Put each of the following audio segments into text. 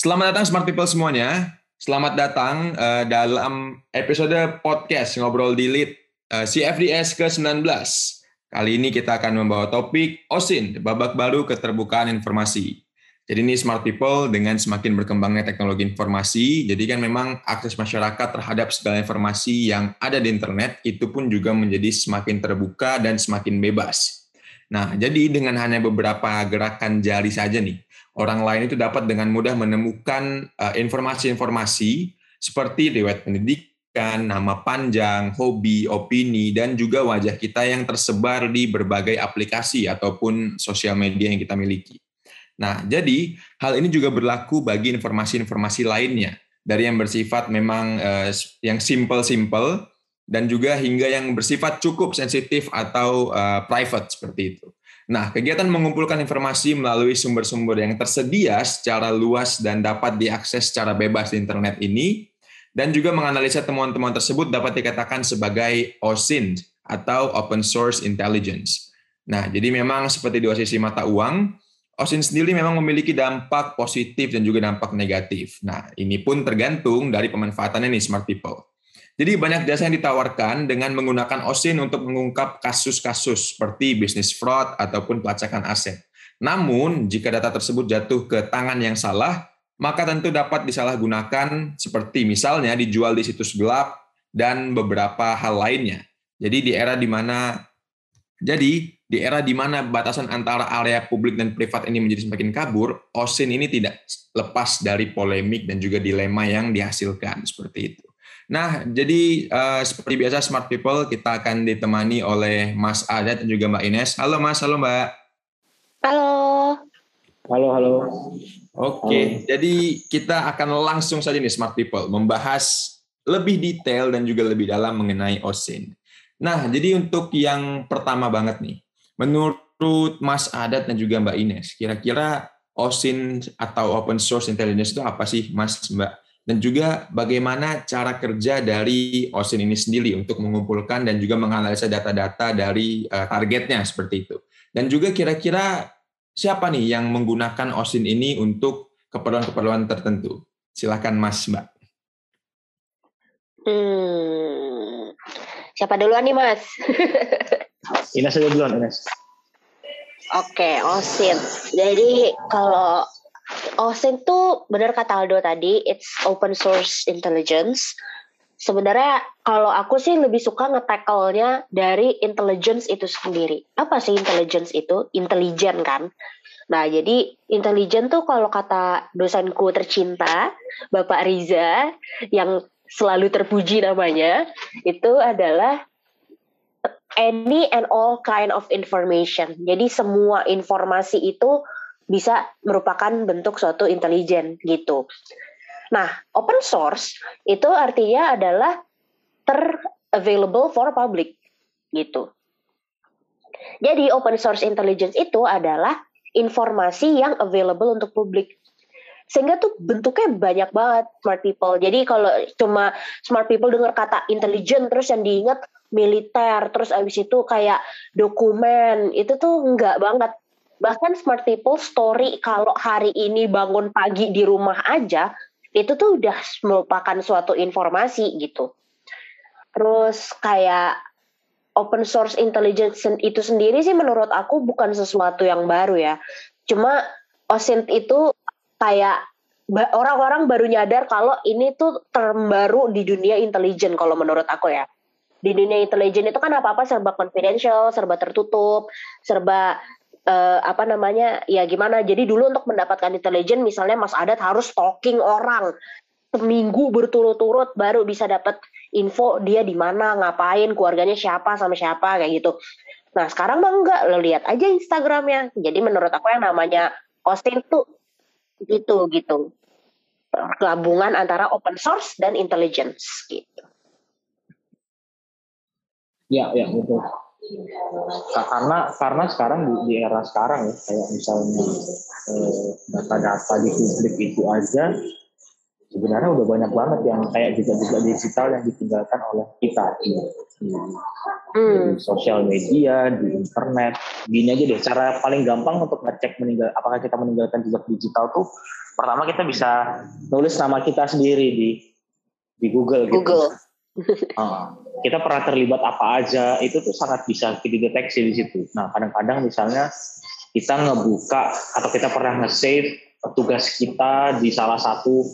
Selamat datang Smart People semuanya. Selamat datang dalam episode podcast Ngobrol di Lead CFDS ke-19. Kali ini kita akan membawa topik OSIN, babak baru keterbukaan informasi. Jadi ini Smart People, dengan semakin berkembangnya teknologi informasi, jadi kan memang akses masyarakat terhadap segala informasi yang ada di internet itu pun juga menjadi semakin terbuka dan semakin bebas. Nah, jadi dengan hanya beberapa gerakan jari saja nih, orang lain itu dapat dengan mudah menemukan informasi-informasi seperti riwayat pendidikan, nama panjang, hobi, opini, dan juga wajah kita yang tersebar di berbagai aplikasi ataupun sosial media yang kita miliki. Nah, jadi hal ini juga berlaku bagi informasi-informasi lainnya, dari yang bersifat memang yang simple-simple, dan juga hingga yang bersifat cukup sensitif atau private seperti itu. Nah, kegiatan mengumpulkan informasi melalui sumber-sumber yang tersedia secara luas dan dapat diakses secara bebas di internet ini, dan juga menganalisa temuan-temuan tersebut dapat dikatakan sebagai OSIN atau Open Source Intelligence. Nah, jadi memang seperti dua sisi mata uang, OSIN sendiri memang memiliki dampak positif dan juga dampak negatif. Nah, ini pun tergantung dari pemanfaatannya nih Smart People. Jadi banyak jasa yang ditawarkan dengan menggunakan OSIN untuk mengungkap kasus-kasus seperti bisnis fraud ataupun pelacakan aset. Namun, jika data tersebut jatuh ke tangan yang salah, maka tentu dapat disalahgunakan seperti misalnya dijual di situs gelap dan beberapa hal lainnya. Jadi di era di mana batasan antara area publik dan privat ini menjadi semakin kabur, OSIN ini tidak lepas dari polemik dan juga dilema yang dihasilkan seperti itu. Nah, jadi seperti biasa Smart People, kita akan ditemani oleh Mas Adat dan juga Mbak Ines. Halo Mas, halo Mbak. Halo. Halo, halo. Oke, jadi kita akan langsung saja nih Smart People membahas lebih detail dan juga lebih dalam mengenai OSIN. Nah, jadi untuk yang pertama banget nih, menurut Mas Adat dan juga Mbak Ines, kira-kira OSIN atau Open Source Intelligence itu apa sih Mas, Mbak? Dan juga bagaimana cara kerja dari OSIN ini sendiri untuk mengumpulkan dan juga menganalisa data-data dari targetnya seperti itu. Dan juga kira-kira siapa nih yang menggunakan OSIN ini untuk keperluan-keperluan tertentu? Silakan Mas, Mbak. Siapa duluan nih Mas? Ines aja duluan, Ines. Oke, OSIN. Jadi kalau OSIN tuh benar kata Aldo tadi, it's open source intelligence. Sebenarnya kalau aku sih lebih suka nge-tackle-nya dari intelligence itu sendiri. Apa sih intelligence itu? Intelijen kan? Nah, jadi intelijen tuh kalau kata dosenku tercinta, Bapak Riza, yang selalu terpuji namanya, itu adalah any and all kind of information. Jadi semua informasi itu bisa merupakan bentuk suatu intelijen gitu. Nah, open source itu artinya adalah available for public gitu. Jadi open source intelligence itu adalah informasi yang available untuk publik. Sehingga tuh bentuknya banyak banget Smart People. Jadi kalau cuma Smart People dengar kata intelijen terus yang diingat militer, terus abis itu kayak dokumen, itu tuh enggak banget. Bahkan Smart People story kalau hari ini bangun pagi di rumah aja, itu tuh udah merupakan suatu informasi gitu. Terus kayak open source intelligence itu sendiri sih menurut aku bukan sesuatu yang baru ya. Cuma OSIN itu kayak orang-orang baru nyadar kalau ini tuh term baru di dunia intelijen kalau menurut aku ya. Di dunia intelijen itu kan apa-apa serba confidential, serba tertutup, serba ya gimana. Jadi dulu untuk mendapatkan intelijen misalnya Mas Adat harus stalking orang seminggu berturut-turut baru bisa dapat info dia di mana, ngapain, keluarganya siapa sama siapa kayak gitu. Nah sekarang mah enggak, lo lihat aja Instagramnya. Jadi menurut aku yang namanya OSIN tuh gitu gabungan antara open source dan intelligence gitu. Ya betul. Karena sekarang di era sekarang ya, kayak misalnya data-data di publik itu aja sebenarnya udah banyak banget yang kayak juga digital yang ditinggalkan oleh kita. di sosial media, di internet. Gini aja deh, cara paling gampang untuk ngecek apakah kita meninggalkan jejak digital tuh, pertama kita bisa nulis nama kita sendiri di Google. Google. Gitu. Kita pernah terlibat apa aja, itu tuh sangat bisa dideteksi di situ. Nah, kadang-kadang misalnya kita ngebuka atau kita pernah nge-save tugas kita di salah satu,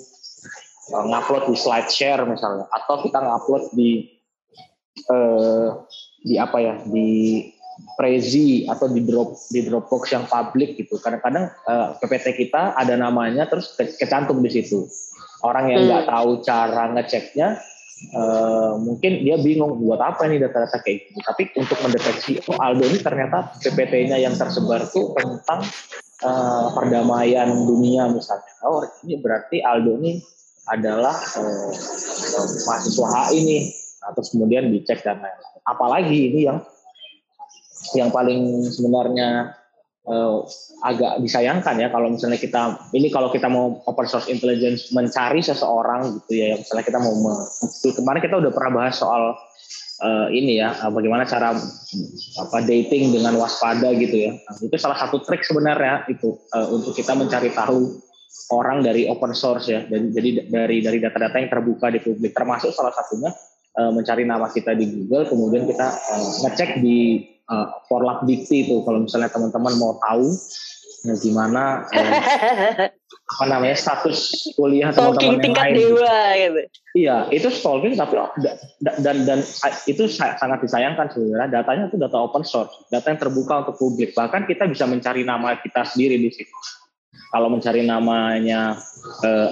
ngupload di SlideShare misalnya, atau kita ngupload di Prezi atau di Dropbox yang publik gitu. Kadang-kadang PPT kita ada namanya terus kecantum di situ. Orang yang nggak tahu cara ngeceknya mungkin dia bingung buat apa ini data-data kayak gitu. Tapi untuk mendeteksi Aldo ini ternyata PPT-nya yang tersebar tuh tentang perdamaian dunia misalnya. Oh, ini berarti Aldo ini adalah mahasiswa HI nih. Nah, terus kemudian dicek dan lain-lain. Apalagi ini yang paling sebenarnya agak disayangkan ya, kalau misalnya kalau kita mau open source intelligence mencari seseorang gitu ya, yang misalnya kita mau kemarin kita udah pernah bahas soal bagaimana cara dating dengan waspada gitu ya. Nah, itu salah satu trik sebenarnya itu untuk kita mencari tahu orang dari open source ya. Jadi dari data-data yang terbuka di publik, termasuk salah satunya mencari nama kita di Google, kemudian kita ngecek di Forlap Dikti itu, kalau misalnya teman-teman mau tahu gimana status kuliah teman-teman yang lain. Stalking tingkat dewa gitu. Iya, itu stalking, tapi dan itu sangat disayangkan sebenarnya. Datanya itu data open source, data yang terbuka untuk publik. Bahkan kita bisa mencari nama kita sendiri di situ. Kalau mencari namanya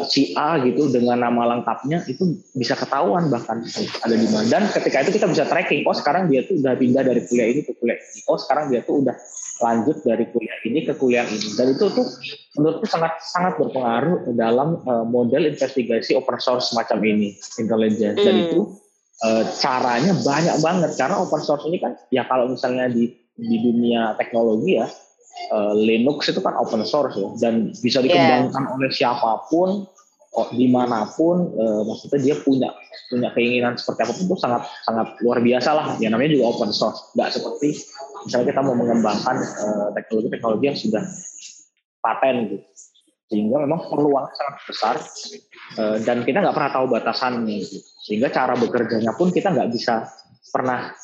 si A gitu dengan nama lengkapnya itu bisa ketahuan bahkan ada di mana, dan ketika itu kita bisa tracking, oh sekarang dia tuh udah pindah dari kuliah ini ke kuliah ini, oh sekarang dia tuh udah lanjut dari kuliah ini ke kuliah ini, dan itu tuh menurutku sangat berpengaruh dalam model investigasi open source macam ini intelligence. Dan itu caranya banyak banget karena open source ini kan ya, kalau misalnya di dunia teknologi ya, Linux itu kan open source ya, dan bisa dikembangkan oleh siapapun, dimanapun. Maksudnya dia punya keinginan seperti apapun itu sangat luar biasa lah. Ya namanya juga open source, nggak seperti misalnya kita mau mengembangkan teknologi-teknologi yang sudah paten gitu. Sehingga memang peluangnya sangat besar dan kita nggak pernah tahu batasannya. Gitu. Sehingga cara bekerjanya pun kita nggak bisa pernah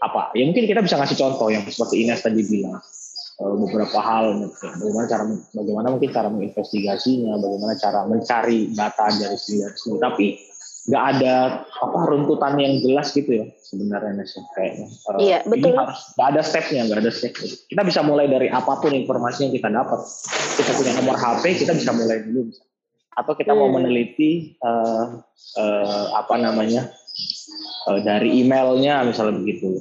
apa. Ya mungkin kita bisa ngasih contoh yang seperti Ines tadi bilang. Beberapa hal, bagaimana mungkin cara menginvestigasinya, bagaimana cara mencari data dari sini, tapi nggak ada runtutan yang jelas gitu ya sebenarnya kayaknya. Iya, betul. Ini harus nggak ada stepnya. Kita bisa mulai dari apapun informasi yang kita dapat. Kita punya nomor HP, kita bisa mulai dulu. Atau kita mau meneliti dari emailnya misalnya begitu.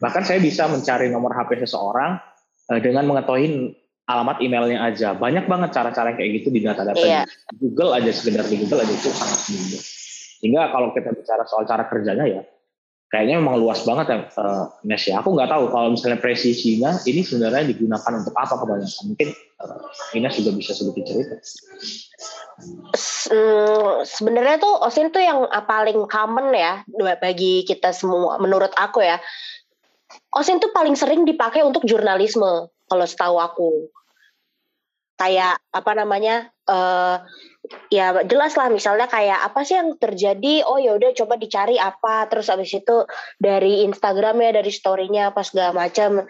Bahkan saya bisa mencari nomor HP seseorang dengan mengetahui alamat emailnya aja. Banyak banget cara-cara kayak gitu di data-data Google aja, sekedar di Google aja itu sangat mudah. Sehingga kalau kita bicara soal cara kerjanya ya, kayaknya memang luas banget ya, Nes ya. Aku nggak tahu kalau misalnya presisinya ini sebenarnya digunakan untuk apa kebanyakan. Mungkin Ines juga bisa sedikit cerita. Sebenarnya tuh OSIN tuh yang paling common ya bagi kita semua, menurut aku ya. OSIN tuh paling sering dipakai untuk jurnalisme kalau setahu aku. Kayak ya jelas lah, misalnya kayak apa sih yang terjadi? Oh ya udah coba dicari apa, terus abis itu dari Instagramnya, dari storynya, apa segala macam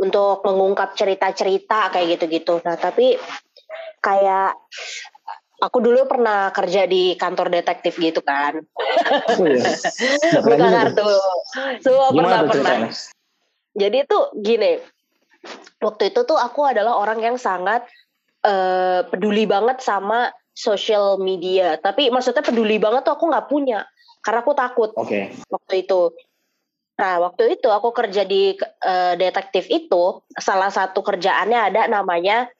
untuk mengungkap cerita-cerita kayak gitu-gitu. Nah tapi kayak aku dulu pernah kerja di kantor detektif gitu kan. Oh iya. Bukan kartu. Semua pernah. Jadi tuh gini, waktu itu tuh aku adalah orang yang sangat peduli banget sama social media. Tapi maksudnya peduli banget tuh aku gak punya. Karena aku takut waktu itu. Nah waktu itu aku kerja di detektif itu, salah satu kerjaannya ada namanya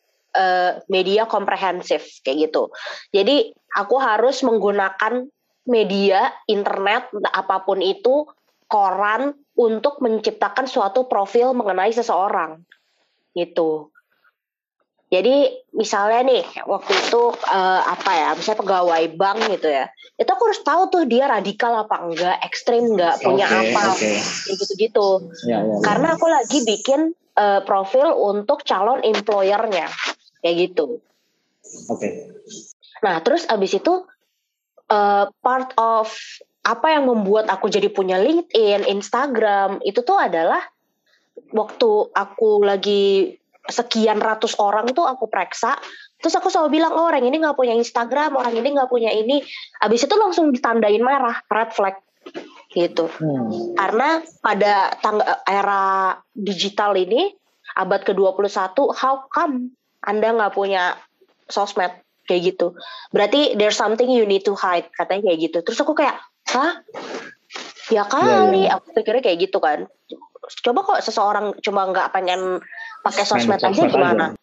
media komprehensif kayak gitu. Jadi aku harus menggunakan media internet apapun itu, koran, untuk menciptakan suatu profil mengenai seseorang gitu. Jadi misalnya nih waktu itu misalnya pegawai bank gitu ya, itu aku harus tahu tuh dia radikal apa enggak, ekstrim enggak, punya gitu-gitu. Ya. Karena aku lagi bikin profil untuk calon employer-nya, kayak gitu. Oke. Nah terus abis itu part of apa yang membuat aku jadi punya LinkedIn, Instagram itu tuh adalah waktu aku lagi sekian ratus orang tuh aku pereksa, terus aku selalu bilang, oh, orang ini nggak punya Instagram, orang ini nggak punya ini. Abis itu langsung ditandain merah, red flag gitu. Karena pada era digital ini abad ke-21, how come Anda nggak punya sosmed kayak gitu? Berarti there's something you need to hide, katanya kayak gitu. Terus aku kayak, hah? Ya kali, aku pikirnya kayak gitu kan. Coba kok seseorang cuma nggak pengen pakai sosmed aja gimana?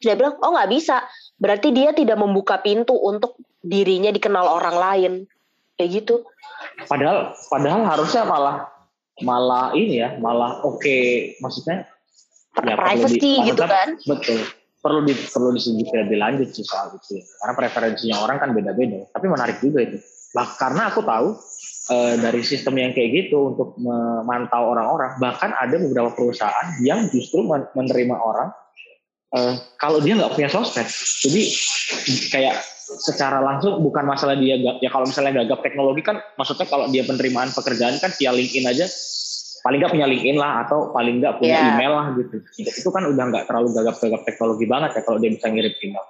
Dia bilang, oh nggak bisa. Berarti dia tidak membuka pintu untuk dirinya dikenal orang lain, kayak gitu. Padahal harusnya malah ini ya, malah oke. Maksudnya ya privacy gitu kan? Betul. Perlu diselidiki lebih lanjut sih soal itu. Karena preferensinya orang kan beda-beda. Tapi menarik juga itu. Karena aku tahu dari sistem yang kayak gitu untuk memantau orang-orang, bahkan ada beberapa perusahaan yang justru menerima orang kalau dia nggak punya sosmed. Jadi kayak secara langsung bukan masalah dia ya, kalau misalnya gagap teknologi kan, maksudnya kalau dia penerimaan pekerjaan kan via LinkedIn aja, paling nggak punya LinkedIn lah atau paling nggak punya email lah gitu. Itu kan udah nggak terlalu gagap teknologi banget ya kalau dia bisa ngirim email.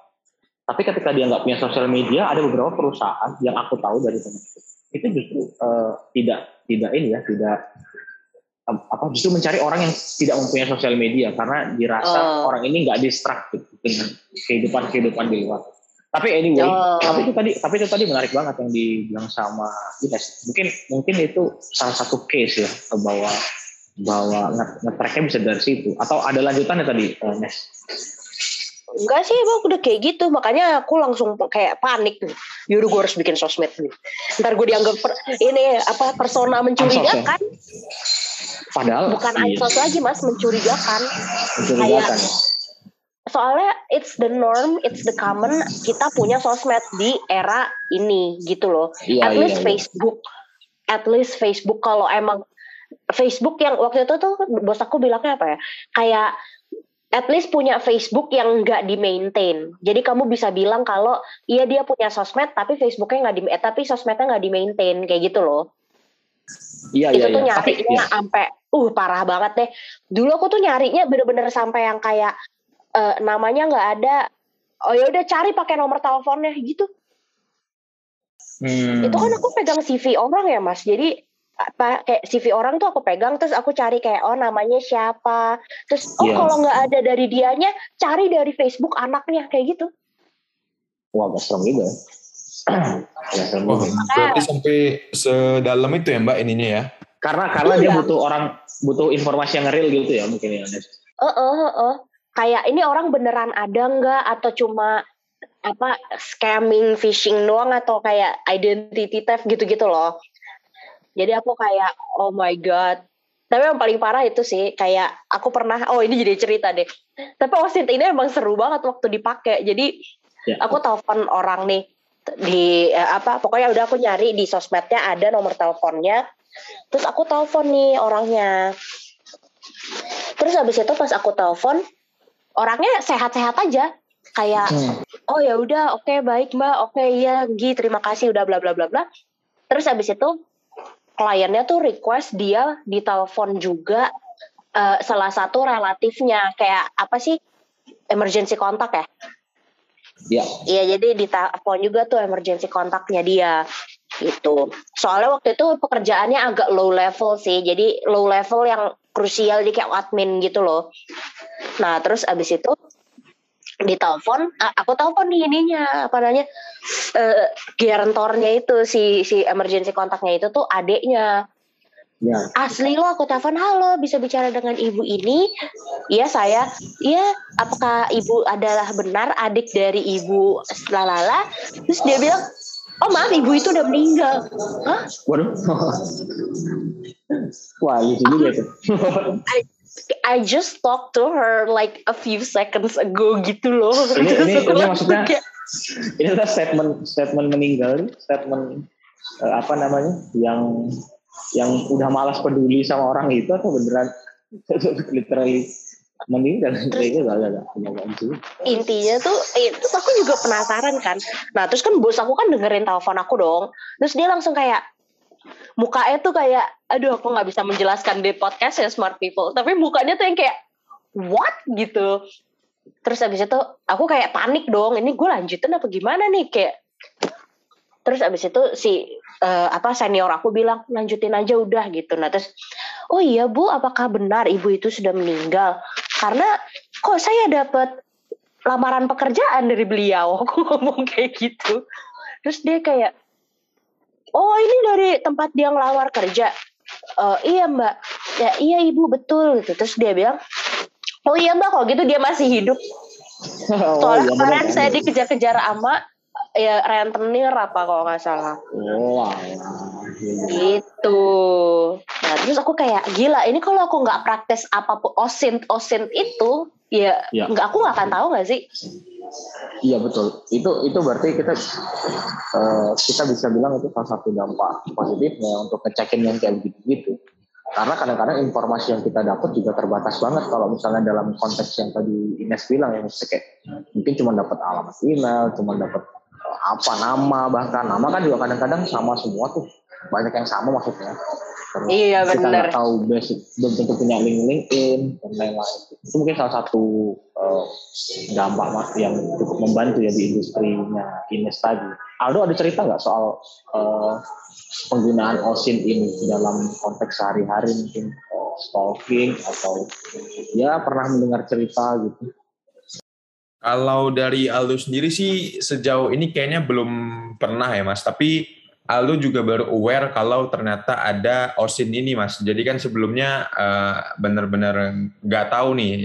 Tapi ketika dia nggak punya sosial media, ada beberapa perusahaan yang aku tahu dari teman-teman itu justru justru mencari orang yang tidak mempunyai sosial media karena dirasa orang ini nggak distract dengan kehidupan di luar. Tapi anyway, tapi itu tadi menarik banget yang dibilang sama Ines. Mungkin itu salah satu case ya, bahwa nge-tracknya bisa dari situ. Atau ada lanjutannya tadi, Nes? Enggak sih, bang, udah kayak gitu. Makanya aku langsung kayak panik nih. Yaudah, gue harus bikin sosmed nih. Ntar gue dianggap persona mencurigakan. Padahal bukan ansos lagi, Mas, mencurigakan. Ya. Soalnya it's the norm, it's the common. Kita punya sosmed di era ini gitu loh. Ya, at least Facebook. At least Facebook, kalau emang Facebook yang waktu itu tuh bos aku bilangnya apa ya? Kayak at least punya Facebook yang nggak di-maintain. Jadi kamu bisa bilang kalau iya dia punya sosmed, tapi Facebooknya nggak tapi sosmednya nggak di-maintain, kayak gitu loh. Iya, itu tuh nyarinya sampai parah banget deh. Dulu aku tuh nyarinya bener-bener sampai yang kayak namanya nggak ada. Oh ya udah, cari pakai nomor teleponnya gitu. Itu kan aku pegang CV orang ya, Mas. Jadi kayak CV orang tuh aku pegang, terus aku cari kayak namanya siapa, terus kalau nggak ada dari dianya, cari dari Facebook anaknya, kayak gitu. Wah, gak serem juga. Berarti sampai sedalam itu ya, Mbak, ininya ya? Karena dia butuh informasi yang real gitu ya mungkin ya. Kayak ini orang beneran ada nggak, atau cuma scamming, phishing doang, atau kayak identity theft gitu-gitu loh. Jadi aku kayak, oh my god. Tapi yang paling parah itu sih, kayak aku pernah, ini jadi cerita deh. Tapi OSIN ini emang seru banget waktu dipakai. Jadi aku telepon orang nih di pokoknya udah aku nyari di sosmednya ada nomor teleponnya. Terus aku telepon nih orangnya. Terus abis itu pas aku telepon, orangnya sehat-sehat aja. Kayak, oh ya udah, oke, baik Mbak, oke, iya, Gi, terima kasih, udah bla bla bla bla. Terus abis itu kliennya tuh request dia ditelepon juga salah satu relatifnya, kayak emergency kontak ya? Iya, jadi ditelepon juga tuh emergency kontaknya dia gitu. Soalnya waktu itu pekerjaannya agak low level sih, jadi low level yang krusial, jadi kayak admin gitu loh. Nah terus abis itu ditelepon, aku telepon di ininya, guarantornya itu, si emergency kontaknya itu tuh adeknya. Asli lo, aku telepon, halo, bisa bicara dengan ibu ini? Iya saya. Iya, apakah ibu adalah benar adik dari ibu lalala? Terus dia bilang, oh maaf, ibu itu udah meninggal. Hah? Waduh. Wah, lucu juga tuh. I just talked to her like a few seconds ago gitu loh. Ini maksudnya kayak, ini adalah statement meninggal, statement apa namanya, yang udah malas peduli sama orang itu, atau beneran literally meninggal? Intinya tuh, terus aku juga penasaran kan. Nah terus kan bos aku kan dengerin telepon aku dong. Terus dia langsung kayak, mukanya tuh kayak, aduh aku gak bisa menjelaskan di podcast ya smart people. Tapi mukanya tuh yang kayak, what gitu. Terus abis itu aku kayak panik dong. Ini gue lanjutin apa gimana nih kayak. Terus abis itu si senior aku bilang lanjutin aja udah gitu. Nah terus, oh iya bu, apakah benar ibu itu sudah meninggal? Karena kok saya dapat lamaran pekerjaan dari beliau. Aku ngomong kayak gitu. Terus dia kayak, oh ini dari tempat dia ngelamar kerja. Iya mbak, ya iya ibu betul gitu. Terus dia bilang, oh iya mbak kalau gitu dia masih hidup. Soalnya kemarin saya dikejar-kejar ama ya rentenir apa kalau nggak salah. Oh, gitu. Nah terus aku kayak gila. Ini kalau aku nggak praktis apapun OSIN itu, ya. Aku nggak akan tahu nggak sih? Iya betul. Itu berarti kita bisa bilang itu salah satu dampak positifnya untuk ngecekin yang kayak begitu. Karena kadang-kadang informasi yang kita dapat juga terbatas banget. Kalau misalnya dalam konteks yang tadi Ines bilang, yang kayak mungkin cuma dapat alamat email, cuma dapat nama kan juga kadang-kadang sama semua tuh, banyak yang sama maksudnya. Terus iya benar. Kita nggak tahu basic, belum tentu punya LinkedIn dan lain-lain. Itu mungkin salah satu dampak yang cukup membantu ya di industrinya Ines tadi. Aldo ada cerita nggak soal penggunaan OSIN ini dalam konteks sehari-hari, mungkin stalking atau ya pernah mendengar cerita gitu? Kalau dari Aldo sendiri sih sejauh ini kayaknya belum pernah ya Mas, tapi Aldo juga baru aware kalau ternyata ada OSIN ini Mas. Jadi kan sebelumnya benar-benar nggak tahu nih.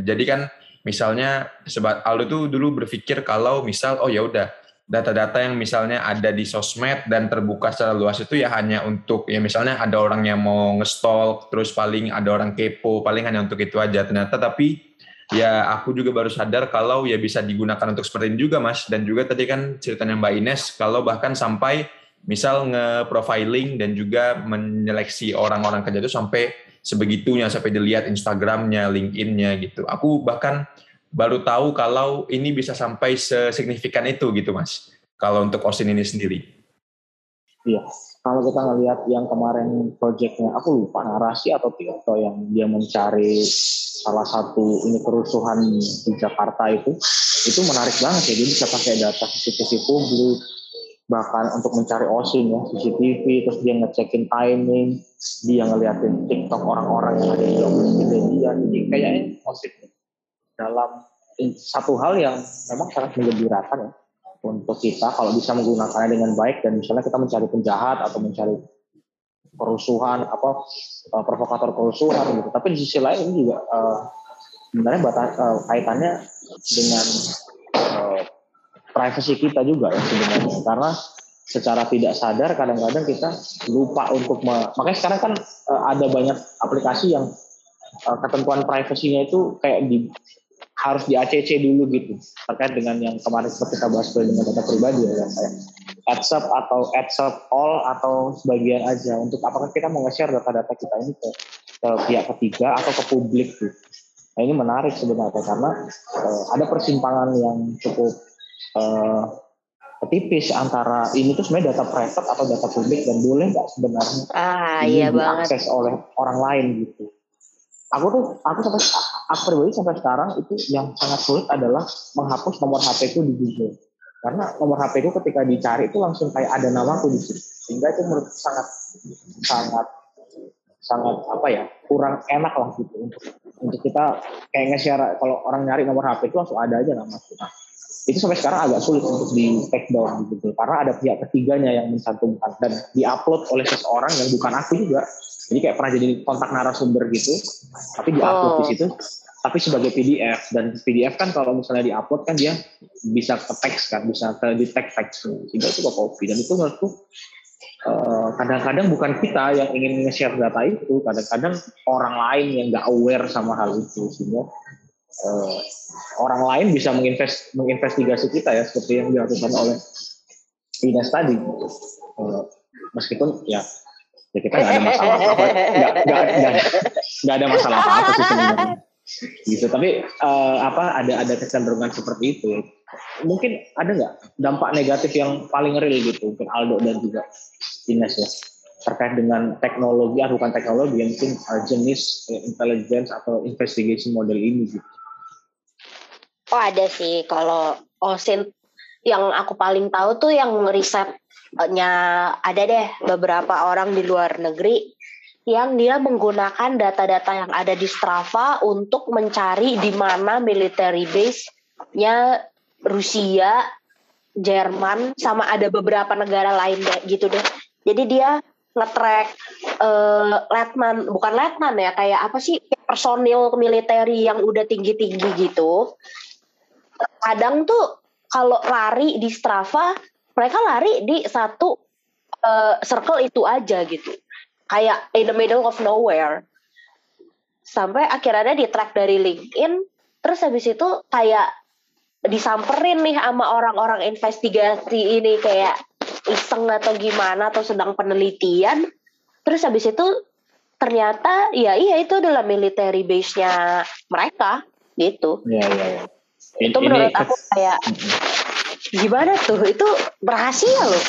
Jadi kan misalnya sebab Aldo tuh dulu berpikir kalau misal oh ya udah data-data yang misalnya ada di sosmed dan terbuka secara luas itu ya hanya untuk ya misalnya ada orang yang mau ngestalk, terus paling ada orang kepo, paling hanya untuk itu aja ternyata. Tapi ya aku juga baru sadar kalau ya bisa digunakan untuk seperti ini juga Mas. Dan juga tadi kan ceritanya Mbak Ines kalau bahkan sampai misal nge-profiling dan juga menyeleksi orang-orang kerja itu sampai sebegitunya, sampai dilihat Instagramnya, LinkedIn-nya gitu. Aku bahkan baru tahu kalau ini bisa sampai sesignifikan itu gitu Mas, kalau untuk OSIN ini sendiri. Iya, kalau kita ngelihat yang kemarin project-nya, aku lupa narasi atau Tirto yang dia mencari salah satu ini kerusuhan di Jakarta itu menarik banget ya. Dia bisa pakai data CCTV publik, bahkan untuk mencari OSIN ya, CCTV, terus dia ngecekin timing, dia ngeliatin TikTok orang-orang yang ada di lokasi kejadian. Jadi kayaknya OSIN dalam satu hal yang memang sangat menggembirakan ya untuk kita kalau bisa menggunakannya dengan baik, dan misalnya kita mencari penjahat atau mencari kerusuhan, provokator kerusuhan gitu. Tapi di sisi lain ini juga sebenarnya kaitannya dengan privacy kita juga ya sebenarnya, karena secara tidak sadar kadang-kadang kita lupa untuk makanya sekarang kan ada banyak aplikasi yang ketentuan privasinya itu kayak harus di ACC dulu gitu, terkait dengan yang kemarin kita bahas dengan data pribadi ya, kayak accept atau accept all atau sebagian aja, untuk apakah kita mau nge-share data-data kita ini ke pihak ketiga atau ke publik gitu. Nah ini menarik sebenarnya karena ada persimpangan yang cukup tipis antara ini tuh sebenarnya data private atau data publik dan boleh nggak sebenarnya iya diakses oleh orang lain gitu. Aku pribadi sampai sekarang itu yang sangat sulit adalah menghapus nomor HP ku di Google, karena nomor HP ku ketika dicari itu langsung kayak ada namaku di situ, sehingga itu menurut sangat kurang enak lah gitu untuk kita kayak nge-share. Kalau orang nyari nomor HP itu langsung ada aja namaku. Nah, itu sampai sekarang agak sulit untuk di take down di Google karena ada pihak ketiganya yang mencantumkan dan diupload oleh seseorang yang bukan aku juga. Jadi kayak pernah jadi kontak narasumber gitu, tapi di-upload di situ, tapi sebagai PDF. Dan PDF kan kalau misalnya di-upload kan dia bisa ke teks kan, bisa ke detect teks. Itu kok copy. Dan itu menurutku kadang-kadang bukan kita yang ingin nge-share data itu, kadang-kadang orang lain yang nggak aware sama hal itu, sehingga orang lain bisa menginvestigasi kita ya, seperti yang dilakukan oleh Ines tadi. Meskipun ya, ya kita nggak ada masalah apa, nggak ada masalah apa sih sebenarnya, gitu. Tapi ada kecenderungan seperti itu. Mungkin ada nggak dampak negatif yang paling real gitu, mungkin Aldo dan juga Ines ya, terkait dengan teknologi, bukan teknologi, yang mungkin jenis intelligence atau investigation model ini gitu? Oh ada sih, kalau OSIN yang aku paling tahu tuh yang risetnya ada deh beberapa orang di luar negeri yang dia menggunakan data-data yang ada di Strava untuk mencari di mana military base-nya Rusia, Jerman, sama ada beberapa negara lain deh, gitu deh. Jadi dia nge-track bukan letnan ya, kayak apa sih, personil militeri yang udah tinggi-tinggi gitu. Kadang tuh kalau lari di Strava, mereka lari di satu circle itu aja gitu. Kayak in the middle of nowhere. Sampai akhirnya di-track dari LinkedIn, terus habis itu kayak disamperin nih sama orang-orang investigasi ini kayak iseng atau gimana atau sedang penelitian. Terus habis itu ternyata iya itu adalah military base-nya mereka gitu. Iya. Itu menurut aku kayak gimana tuh, itu rahasia loh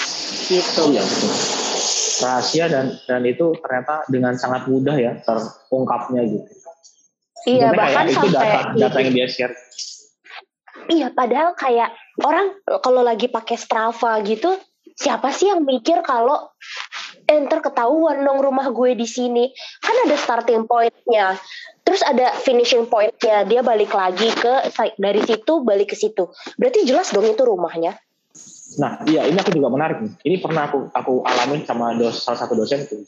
gitu. Iya, betul. Rahasia dan itu ternyata dengan sangat mudah ya terungkapnya gitu. Iya, bahkan sampai data yang dia share. Iya, padahal kayak orang kalau lagi pakai Strava gitu, siapa sih yang mikir kalau ntar ketahuan dong rumah gue di sini? Kan ada starting point-nya, terus ada finishing point-nya. Dia balik lagi dari situ balik ke situ. Berarti jelas dong itu rumahnya. Nah, iya, ini aku juga menarik nih. Ini pernah aku alamin sama salah satu dosen tuh.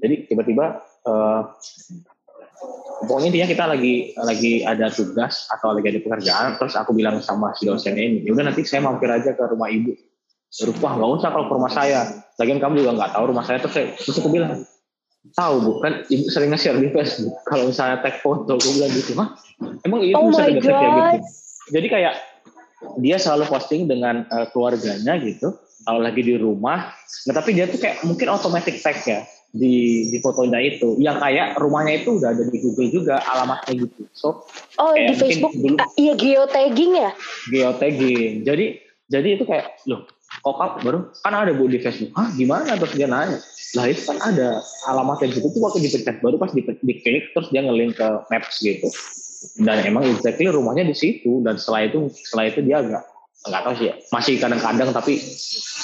Jadi tiba-tiba pokoknya intinya kita lagi ada tugas atau lagi ada pekerjaan, terus aku bilang sama si dosen ini, yaudah nanti saya mampir aja ke rumah ibu. Wah, nggak usah kalau ke rumah saya, lagian kamu juga nggak tahu rumah saya. Terus aku bilang, tahu bu, kan ibu sering nge-share di Facebook kalau misalnya tag foto. Aku bilang gitu, mah emang ibu bisa tag ya gitu. Jadi kayak dia selalu posting dengan keluarganya gitu kalau lagi di rumah, nah, tapi dia tuh kayak mungkin automatic tag ya di fotonya itu, yang kayak rumahnya itu udah ada di Google juga alamatnya gitu. So di Facebook dulu, iya, geotagging ya. Geotagging. Jadi itu kayak, loh kok baru kan ada bu di Facebook. Hah, gimana? Terus dia nanya, lah itu kan ada alamatnya gitu. Itu waktu dipencet, baru pas diklik terus dia nge-link ke Maps gitu. Dan emang exactly rumahnya di situ. Dan setelah itu dia agak nggak tahu sih ya, masih kadang-kadang tapi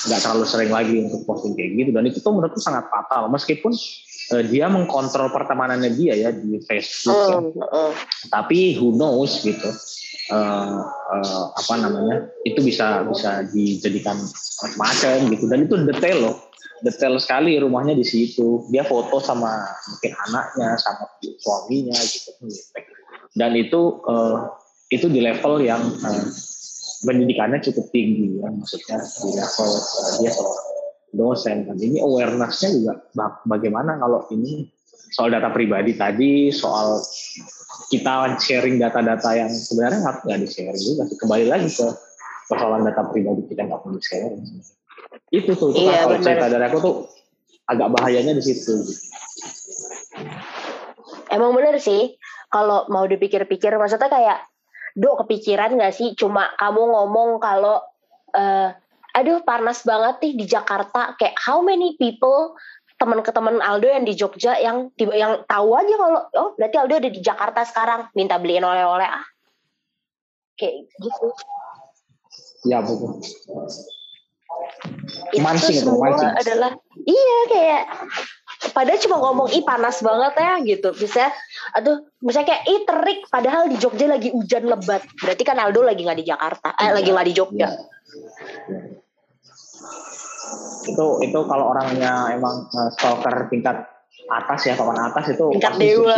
nggak terlalu sering lagi untuk posting kayak gitu. Dan itu tuh menurutku sangat fatal, meskipun dia mengkontrol pertemanannya dia ya di Facebook ya. Tapi who knows gitu, itu bisa dijadikan macam-macam gitu. Dan itu detail sekali rumahnya di situ, dia foto sama mungkin anaknya, sama suaminya gitu. Dan itu di level yang pendidikannya cukup tinggi ya, maksudnya di level dia seorang dosen. Dan ini awareness-nya juga bagaimana kalau ini soal data pribadi tadi, soal kita sharing data-data yang sebenarnya nggak di-sharing juga. Kembali lagi ke persoalan data pribadi kita nggak perlu di-sharing. Itu tuh, iya, kan, kalau cerita dari aku tuh agak bahayanya di situ. Emang bener sih, kalau mau dipikir-pikir, maksudnya kayak Dok, kepikiran gak sih cuma kamu ngomong kalau aduh panas banget nih di Jakarta, kayak how many people teman ke teman Aldo yang di Jogja yang tahu aja kalau oh berarti Aldo ada di Jakarta sekarang, minta beliin oleh-oleh kayak gitu. Ya betul. Mancing itu mancing. Adalah iya kayak padahal cuma ngomong panas banget ya gitu. Misalnya kayak terik, padahal di Jogja lagi hujan lebat. Berarti kan Aldo lagi nggak di Jakarta, lagi nggak di Jogja. Ya. Itu kalau orangnya emang stalker tingkat atas ya, papan atas itu tingkat dewa.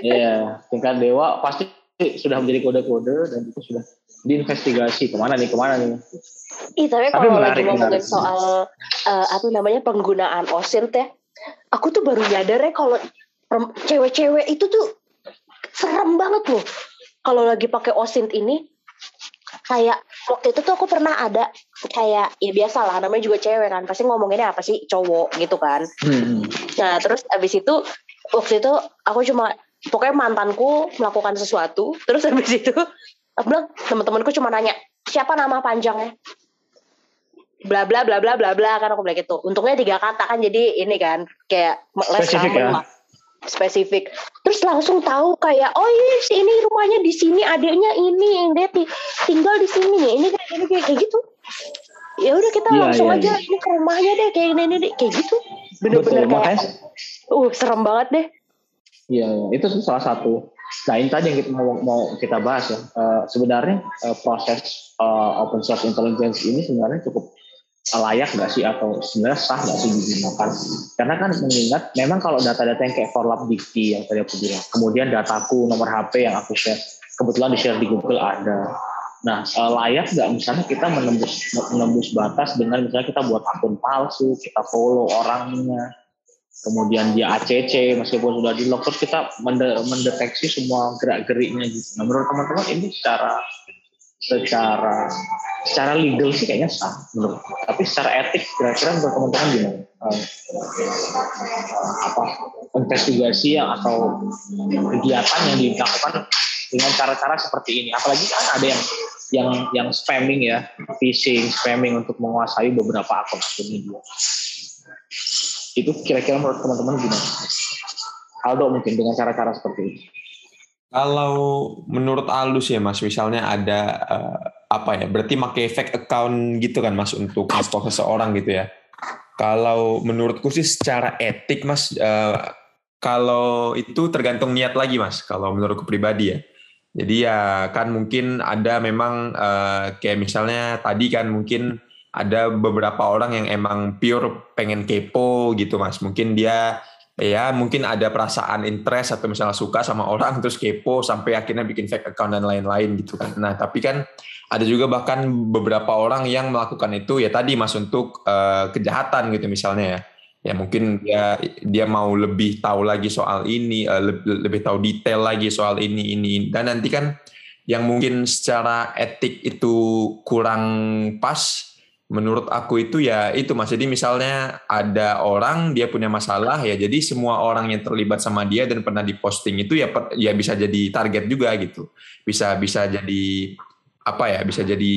Iya, tingkat dewa pasti sudah menjadi kode-kode dan itu sudah diinvestigasi kemana nih. Tapi kalau menarik, lagi ngomongin soal penggunaan OSIN teh, aku tuh baru nyadar ya kalau cewek-cewek itu tuh serem banget loh. Kalau lagi pakai OSIN ini, kayak waktu itu tuh aku pernah ada kayak ya biasalah namanya juga cewek kan, pasti ngomonginnya apa sih cowok gitu kan. Nah terus abis itu waktu itu aku cuma pokoknya mantanku melakukan sesuatu, terus habis itu aku bilang teman-temanku cuma nanya siapa nama panjangnya, bla bla bla bla bla bla, kan aku bilang gitu. Untungnya 3 kata kan, jadi ini kan kayak spesifik ya. Spesifik. Terus langsung tahu kayak oh iya si ini rumahnya di sini, adiknya ini dia tinggal di sini, ini kayak gitu. Ya udah kita langsung aja ini ke rumahnya deh, kayak ini deh, kayak gitu. Bener-bener kayak serem banget deh. Iya, itu salah satu. Nah ini tadi yang kita mau kita bahas ya. Sebenarnya proses open source intelligence ini sebenarnya cukup layak nggak sih, atau sebenarnya sah nggak sih digunakan? Karena kan mengingat memang kalau data-data yang kayak Forlap Dikti yang tadi aku bilang, kemudian dataku, nomor HP yang aku share, kebetulan di share di Google ada. Nah layak nggak misalnya kita menembus batas dengan misalnya kita buat akun palsu, kita follow orangnya, kemudian dia ACC meskipun sudah di lock, terus kita mendeteksi semua gerak-geriknya gitu. Nah, menurut teman-teman ini secara legal sih kayaknya sah menurut, tapi secara etik kira-kira menurut teman-teman gimana? Apa investigasi atau kegiatan yang dilakukan dengan cara-cara seperti ini, apalagi kan ada yang spamming ya, phishing, spamming untuk menguasai beberapa akun media. Itu kira-kira menurut teman-teman gimana? Aldo mungkin dengan cara-cara seperti ini. Kalau menurut Aldo sih ya Mas, misalnya ada berarti pakai fake account gitu kan Mas untuk nge-stalk seseorang gitu ya. Kalau menurutku sih secara etik Mas, kalau itu tergantung niat lagi Mas, kalau menurutku pribadi ya. Jadi ya kan mungkin ada memang kayak misalnya tadi kan mungkin ada beberapa orang yang emang pure pengen kepo gitu Mas. Mungkin dia ya mungkin ada perasaan interest atau misalnya suka sama orang terus kepo sampai akhirnya bikin fake account dan lain-lain gitu kan. Nah tapi kan ada juga bahkan beberapa orang yang melakukan itu ya tadi Mas untuk kejahatan gitu misalnya ya. Ya mungkin dia mau lebih tahu lagi soal ini, lebih tahu detail lagi soal ini. Dan nanti kan yang mungkin secara etik itu kurang pas menurut aku itu ya itu Mas. Jadi misalnya ada orang dia punya masalah ya, jadi semua orang yang terlibat sama dia dan pernah diposting itu ya bisa jadi target juga gitu. Bisa jadi bisa jadi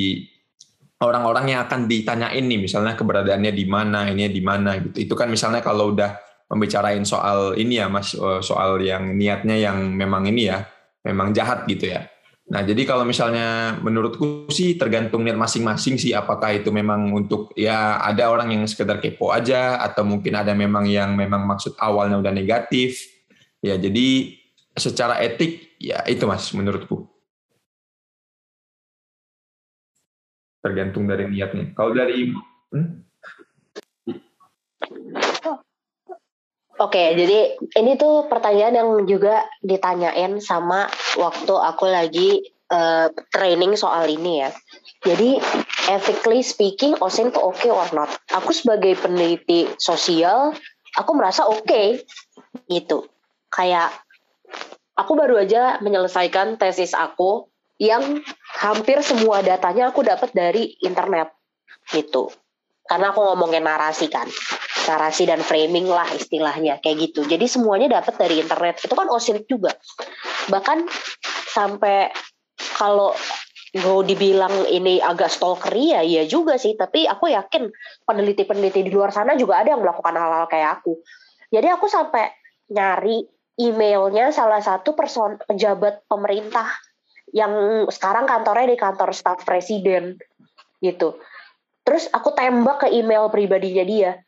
orang-orang yang akan ditanyain nih misalnya keberadaannya di mana, ini di mana gitu. Itu kan misalnya kalau udah membicarain soal ini ya Mas, soal yang niatnya yang memang ini ya, memang jahat gitu ya. Nah, jadi kalau misalnya menurutku sih tergantung niat masing-masing sih, apakah itu memang untuk ya ada orang yang sekedar kepo aja, atau mungkin ada memang yang memang maksud awalnya udah negatif. Ya, jadi secara etik ya itu Mas menurutku. Tergantung dari niatnya. Kalau dari Oke, jadi ini tuh pertanyaan yang juga ditanyain sama waktu aku lagi training soal ini ya. Jadi ethically speaking, OSIN tuh okay or not? Aku sebagai peneliti sosial, aku merasa okay gitu. Kayak aku baru aja menyelesaikan tesis aku yang hampir semua datanya aku dapat dari internet gitu. Karena aku ngomongin narasi kan. Narasi dan framing lah istilahnya kayak gitu. Jadi semuanya dapat dari internet. Itu kan OSIN juga. Bahkan sampai kalau mau dibilang ini agak stalkery ya iya juga sih. Tapi aku yakin peneliti-peneliti di luar sana juga ada yang melakukan hal-hal kayak aku. Jadi aku sampai nyari emailnya salah satu pejabat pemerintah yang sekarang kantornya di kantor staf presiden gitu. Terus aku tembak ke email pribadinya dia.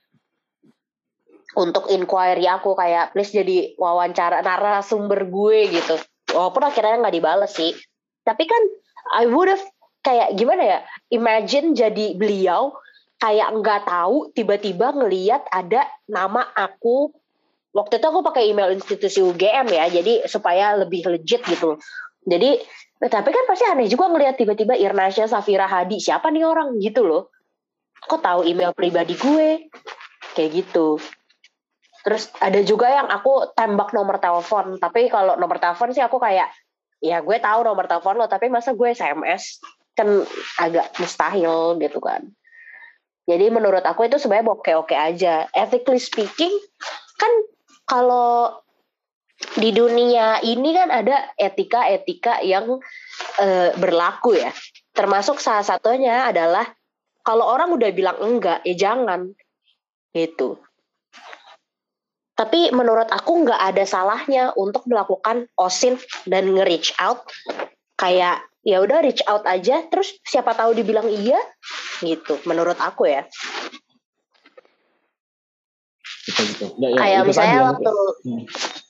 Untuk inquiry aku kayak please jadi wawancara narasumber gue gitu. Walaupun akhirnya gak dibales sih. Tapi kan I would have kayak gimana ya. Imagine jadi beliau kayak gak tahu tiba-tiba ngelihat ada nama aku. Waktu itu aku pakai email institusi UGM ya. Jadi supaya lebih legit gitu. Jadi tapi kan pasti aneh juga ngelihat tiba-tiba Irnasya Safira Hadi, siapa nih orang gitu loh. Kok tahu email pribadi gue? Kayak gitu. Terus ada juga yang aku tembak nomor telepon, tapi kalau nomor telepon sih aku kayak ya gue tahu nomor telepon lo, tapi masa gue SMS kan agak mustahil gitu kan. Jadi menurut aku itu sebenarnya oke-oke aja. Ethically speaking, kan kalau di dunia ini kan ada etika-etika yang berlaku ya. Termasuk salah satunya adalah kalau orang udah bilang enggak, ya jangan gitu. Tapi menurut aku nggak ada salahnya untuk melakukan OSIN dan nge-reach out. Kayak ya udah reach out aja, terus siapa tahu dibilang iya gitu. Menurut aku ya. Gitu. Ya, kayak misalnya tadi, waktu,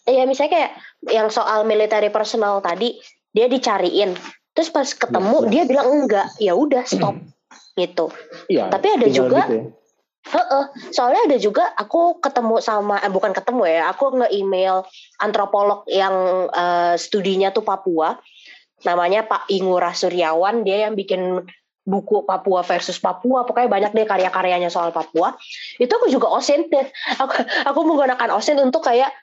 ya misalnya kayak yang soal military personal tadi, dia dicariin, terus pas ketemu dia bilang enggak, ya udah stop gitu. Ya, tapi ada juga, gitu ya. Soalnya ada juga aku ketemu sama, bukan ketemu ya, aku nge-email antropolog yang studinya tuh Papua, namanya Pak I Ngurah Suryawan, dia yang bikin buku Papua versus Papua, pokoknya banyak deh karya-karyanya soal Papua. Itu aku juga OSIN, aku menggunakan OSIN untuk kayak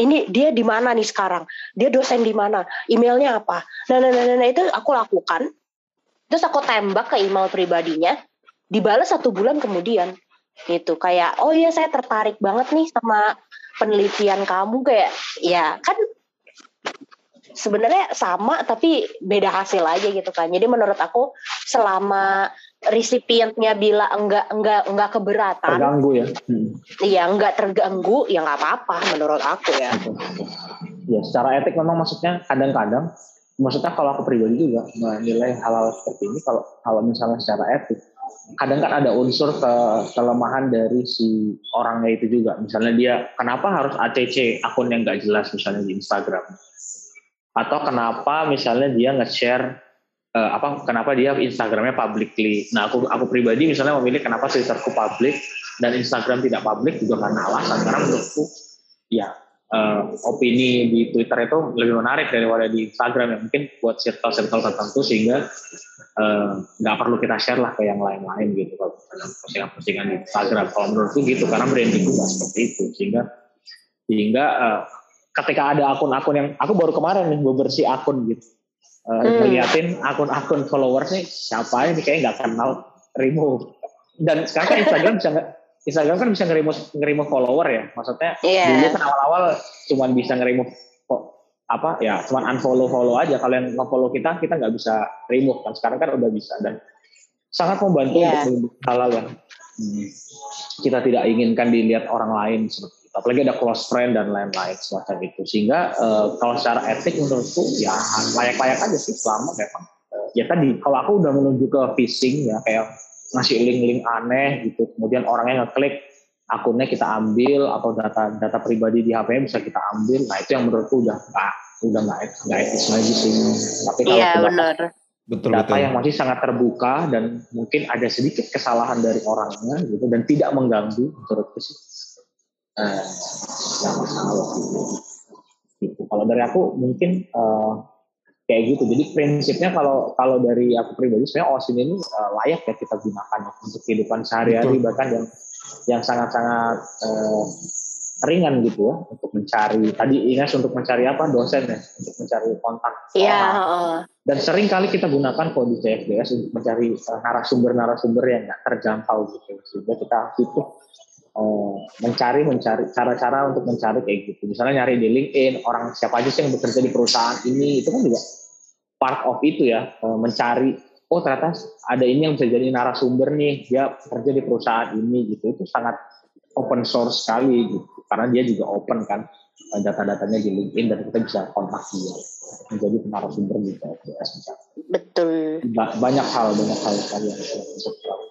ini dia di mana nih sekarang, dia dosen di mana, emailnya apa. Nah itu aku lakukan, terus aku tembak ke email pribadinya, dibalas 1 bulan kemudian, gitu kayak oh iya saya tertarik banget nih sama penelitian kamu kayak ya kan. Sebenarnya sama tapi beda hasil aja gitu kan. Jadi menurut aku selama resipiennya bila enggak keberatan, terganggu ya. Iya, enggak terganggu ya enggak apa-apa menurut aku ya. Ya, secara etik memang maksudnya kadang-kadang kalau aku pribadi juga menilai hal-hal seperti ini kalau misalnya secara etik kadang kan ada unsur kelemahan dari si orangnya itu juga. Misalnya dia kenapa harus ACC akun yang enggak jelas misalnya di Instagram. Atau kenapa misalnya dia nge-share kenapa dia Instagramnya publicly. Nah aku pribadi misalnya memilih kenapa Twitterku public dan Instagram tidak public juga karena alasan. Karena menurutku ya opini di Twitter itu lebih menarik daripada di Instagram yang mungkin buat circle-circle tertentu sehingga nggak perlu kita share lah ke yang lain-lain gitu kalau postingan di Instagram. Kalau menurutku gitu karena brandingku nggak seperti itu sehingga ketika ada akun-akun yang aku baru kemarin nih bebersih akun gitu ngeliatin akun-akun followers nih siapa ini kayaknya nggak kenal remove. Dan sekarang kan Instagram kan bisa nge-remove follower ya maksudnya dulu kan awal-awal cuman bisa nge-remove cuman unfollow aja. Kalau yang nge-follow kita nggak bisa remove kan, sekarang kan udah bisa dan sangat membantu untuk hal-hal yang kita tidak inginkan dilihat orang lain seperti apalagi ada close friend dan lain-lain semacam itu sehingga kalau secara etik menurutku ya layak-layak aja sih selama memang ya tadi kalau aku udah menuju ke phishing ya kayak ngasih link-link aneh gitu kemudian orangnya ngeklik akunnya kita ambil atau data pribadi di HP-nya bisa kita ambil. Nah itu yang menurutku udah nggak etis lagi sih. Tapi kalau data yang masih sangat terbuka dan mungkin ada sedikit kesalahan dari orangnya gitu dan tidak mengganggu menurutku sih nggak masalah gitu. Kalau dari aku mungkin kayak gitu. Jadi prinsipnya kalau dari aku pribadi sebenarnya OSIN ini layak ya kita gunakan untuk kehidupan sehari-hari. Betul. Bahkan yang sangat-sangat ringan gitu ya untuk mencari tadi Ines untuk mencari dosen ya untuk mencari kontak orang. Dan sering kali kita gunakan kode CFDS untuk mencari narasumber yang nggak terjangkau gitu sehingga kita butuh mencari cara-cara untuk mencari kayak gitu. Misalnya nyari di LinkedIn orang siapa aja sih yang bekerja di perusahaan ini, itu kan juga part of itu ya, mencari oh ternyata ada ini yang bisa jadi narasumber nih, dia bekerja di perusahaan ini gitu. Itu sangat open source sekali gitu. Karena dia juga open kan data-datanya di LinkedIn dan kita bisa kontak dia menjadi narasumber gitu. Betul. Banyak hal sekali yang bisa dilakukan.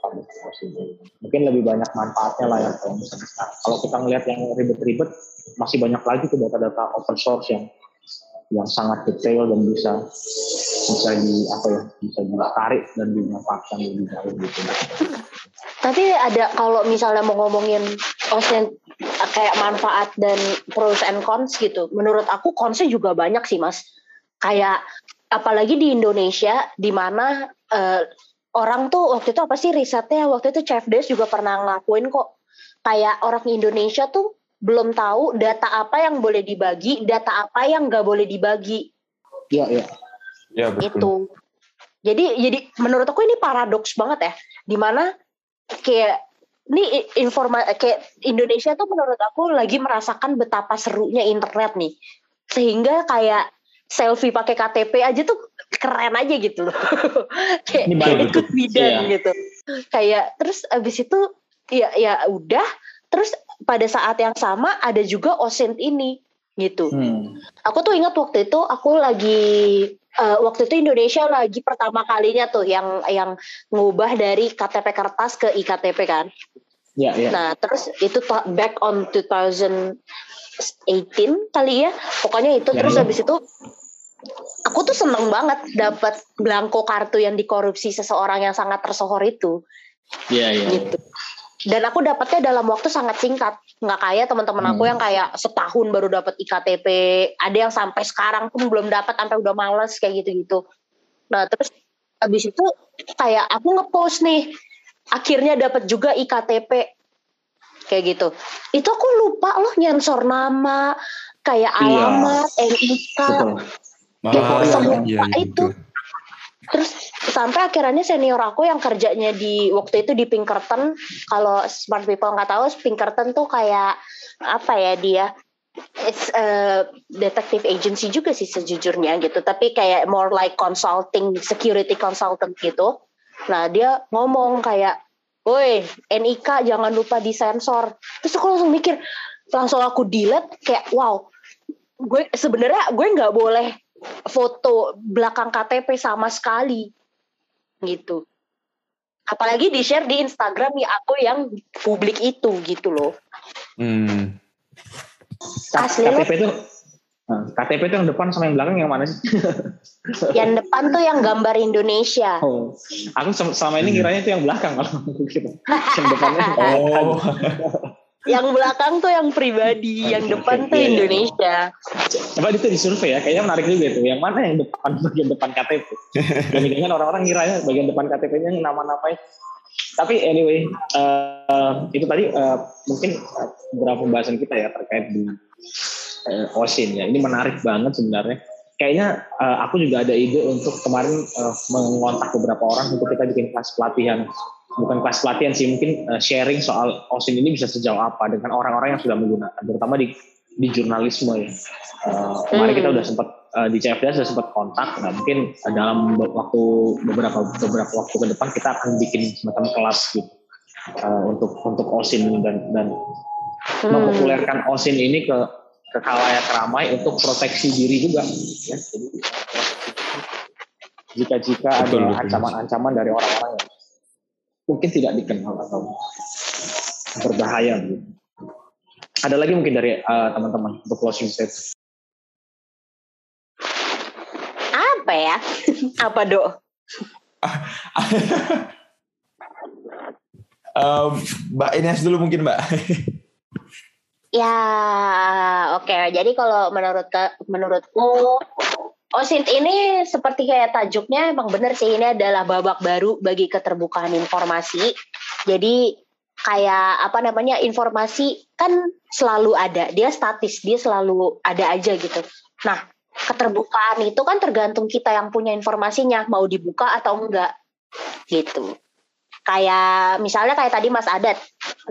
Mungkin lebih banyak manfaatnya lah ya kalau misalnya sekarang. Kalau kita ngelihat yang ribet-ribet, masih banyak lagi tuh data-data open source yang sangat detail dan bisa ditarik dan dimanfaatkan lebih jauh gitu. Tapi ada kalau misalnya mau ngomongin OSIN kayak manfaat dan pros and cons gitu, menurut aku consnya juga banyak sih mas. Kayak apalagi di Indonesia, di mana orang tuh waktu itu apa sih risetnya, waktu itu CFDS juga pernah ngelakuin kok, kayak orang Indonesia tuh belum tahu data apa yang boleh dibagi, data apa yang nggak boleh dibagi. Iya. Ya, betul. Itu. Jadi menurut aku ini paradoks banget ya, dimana kayak ini kayak Indonesia tuh menurut aku lagi merasakan betapa serunya internet nih, sehingga kayak selfie pakai KTP aja tuh keren aja gitu loh. Kayak ikut bidan gitu. Kayak terus abis itu ya udah, terus pada saat yang sama ada juga OSIN ini gitu. Aku tuh ingat waktu itu aku lagi waktu itu Indonesia lagi pertama kalinya tuh yang ngubah dari KTP kertas ke IKTP kan. Yeah. Nah terus itu back on 2000 18 kali ya, pokoknya itu ya, terus ya. Habis itu aku tuh seneng banget dapat belangko kartu yang dikorupsi seseorang yang sangat tersohor itu, gitu. Dan aku dapatnya dalam waktu sangat singkat, nggak kayak teman-teman aku yang kayak setahun baru dapat IKTP, ada yang sampai sekarang pun belum dapat, sampai udah males kayak gitu. Nah terus habis itu kayak aku ngepost nih, akhirnya dapat juga IKTP. Kayak gitu. Itu aku lupa loh nyensor nama, kayak alamat, NIK. Itu. Terus sampai akhirnya senior aku yang kerjanya di waktu itu di Pinkerton, kalau smart people nggak tahu, Pinkerton tuh kayak apa ya dia? It's a detective agency juga sih sejujurnya gitu, tapi kayak more like consulting, security consultant gitu. Nah, dia ngomong kayak, "Woi, NIK jangan lupa disensor." Terus aku langsung mikir, langsung aku delete, kayak wow. Gue sebenarnya nggak boleh foto belakang KTP sama sekali, gitu. Apalagi di share di Instagram ya aku yang publik itu, gitu loh. Asli KTP itu yang depan sama yang belakang yang mana sih? Yang depan tuh yang gambar Indonesia. Oh, aku selama ini kiranya itu yang belakang kalau gitu. Yang depannya. Oh. Yang belakang tuh yang pribadi, yang depan tuh Indonesia. Coba itu disurvey ya, kayaknya menarik juga itu. Yang mana yang depan, bagian depan KTP? Jangan-jangan orang-orang kiranya bagian depan KTP-nya nama-nama. Tapi anyway, itu tadi mungkin beberapa pembahasan kita ya terkait dengan OSIN ya, ini menarik banget sebenarnya. Kayaknya aku juga ada ide untuk kemarin mengontak beberapa orang untuk kita bikin kelas pelatihan, bukan kelas pelatihan sih, mungkin sharing soal OSIN ini bisa sejauh apa dengan orang-orang yang sudah menggunakan, terutama di jurnalisme ya. Kemarin kita udah sempat di CFDS sudah sempat kontak, nah mungkin dalam waktu beberapa waktu ke depan kita akan bikin semacam kelas gitu untuk OSIN dan mempopulerkan OSIN ini ke khalayak ramai untuk proteksi diri juga ya. Jadi jika ada ancaman-ancaman dari orang-orang yang mungkin tidak dikenal atau berbahaya gitu. Ada lagi mungkin dari teman-teman untuk closing statement? Apa ya? Apa Dok? Mbak Ines dulu mungkin Mbak. Ya, oke. Jadi kalau menurutku, OSIN ini seperti kayak tajuknya emang bener sih, ini adalah babak baru bagi keterbukaan informasi. Jadi kayak informasi kan selalu ada, dia statis, dia selalu ada aja gitu. Nah, keterbukaan itu kan tergantung kita yang punya informasinya, mau dibuka atau enggak gitu. Kayak misalnya kayak tadi Mas Adat,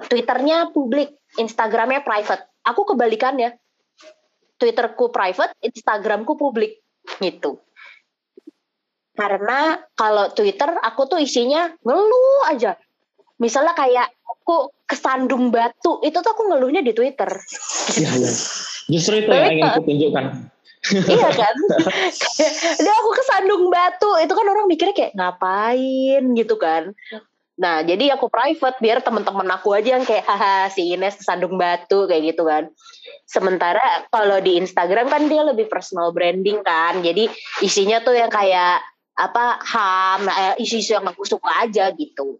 Twitternya publik, Instagramnya private. Aku kebalikannya. Twitterku private, Instagramku publik gitu. Karena kalau Twitter aku tuh isinya ngeluh aja. Misalnya kayak aku kesandung batu, itu tuh aku ngeluhnya di Twitter. Iya. Justru itu yang ingin aku tunjukkan. Iya kan? Udah aku kesandung batu, itu kan orang mikirnya kayak ngapain gitu kan. Nah, jadi aku private biar teman-teman aku aja yang kayak haha si Ines kesandung batu kayak gitu kan. Sementara kalau di Instagram kan dia lebih personal branding kan. Jadi isinya tuh yang kayak isu-isu yang aku suka aja gitu.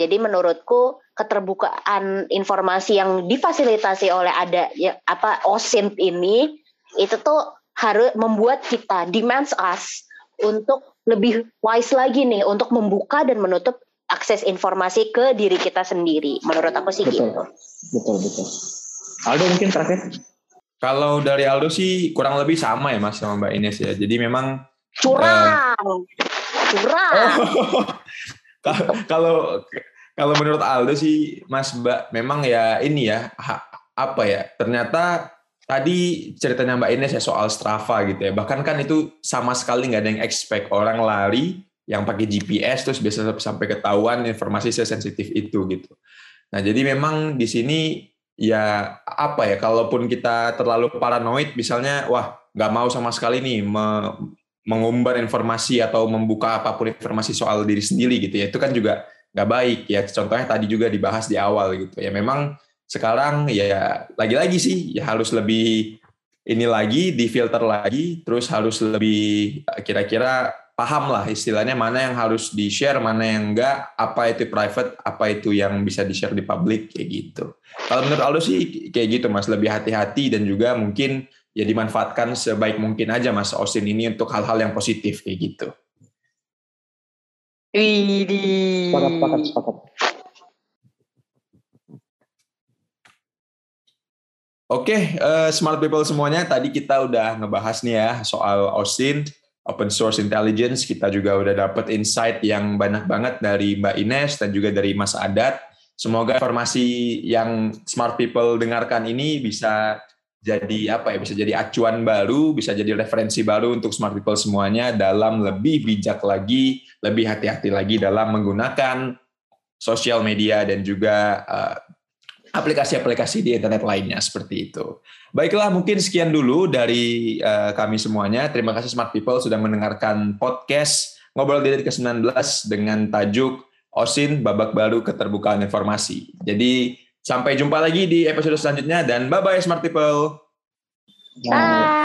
Jadi menurutku keterbukaan informasi yang difasilitasi oleh OSINT ini itu tuh harus membuat kita, demands us untuk lebih wise lagi nih, untuk membuka dan menutup akses informasi ke diri kita sendiri. Menurut aku sih betul, gitu. Betul, betul. Aldo mungkin terakhir. Kalau dari Aldo sih kurang lebih sama ya Mas sama Mbak Ines ya. Jadi memang curang. Kalau menurut Aldo sih Mas Mbak memang ya ini ya apa ya? Ternyata tadi ceritanya Mbak Ines ya soal Strava gitu ya. Bahkan kan itu sama sekali nggak ada yang expect orang lari yang pakai GPS terus biasa sampai ketahuan informasi sesensitif itu gitu. Nah, jadi memang di sini ya apa ya, kalaupun kita terlalu paranoid misalnya, wah nggak mau sama sekali nih mengumbar informasi atau membuka apapun informasi soal diri sendiri gitu ya, itu kan juga nggak baik ya. Contohnya tadi juga dibahas di awal gitu ya, memang sekarang ya lagi-lagi sih ya harus lebih ini lagi, difilter lagi, terus harus lebih kira-kira paham lah istilahnya mana yang harus di-share, mana yang enggak, apa itu private, apa itu yang bisa di-share di publik, kayak gitu. Kalau menurut Aldo sih kayak gitu Mas, lebih hati-hati dan juga mungkin ya dimanfaatkan sebaik mungkin aja Mas OSIN ini untuk hal-hal yang positif, kayak gitu. Sepakat. Oke, smart people semuanya, tadi kita udah ngebahas nih ya soal OSIN, Open Source Intelligence. Kita juga udah dapat insight yang banyak banget dari Mbak Ines dan juga dari Mas Adat. Semoga informasi yang smart people dengarkan ini bisa jadi apa ya? Bisa jadi acuan baru, bisa jadi referensi baru untuk smart people semuanya dalam lebih bijak lagi, lebih hati-hati lagi dalam menggunakan sosial media dan juga aplikasi-aplikasi di internet lainnya seperti itu. Baiklah, mungkin sekian dulu dari kami semuanya. Terima kasih Smart People sudah mendengarkan podcast Ngobrol Didik ke-19 dengan tajuk OSIN Babak Baru Keterbukaan Informasi. Jadi sampai jumpa lagi di episode selanjutnya dan bye-bye Smart People. Bye.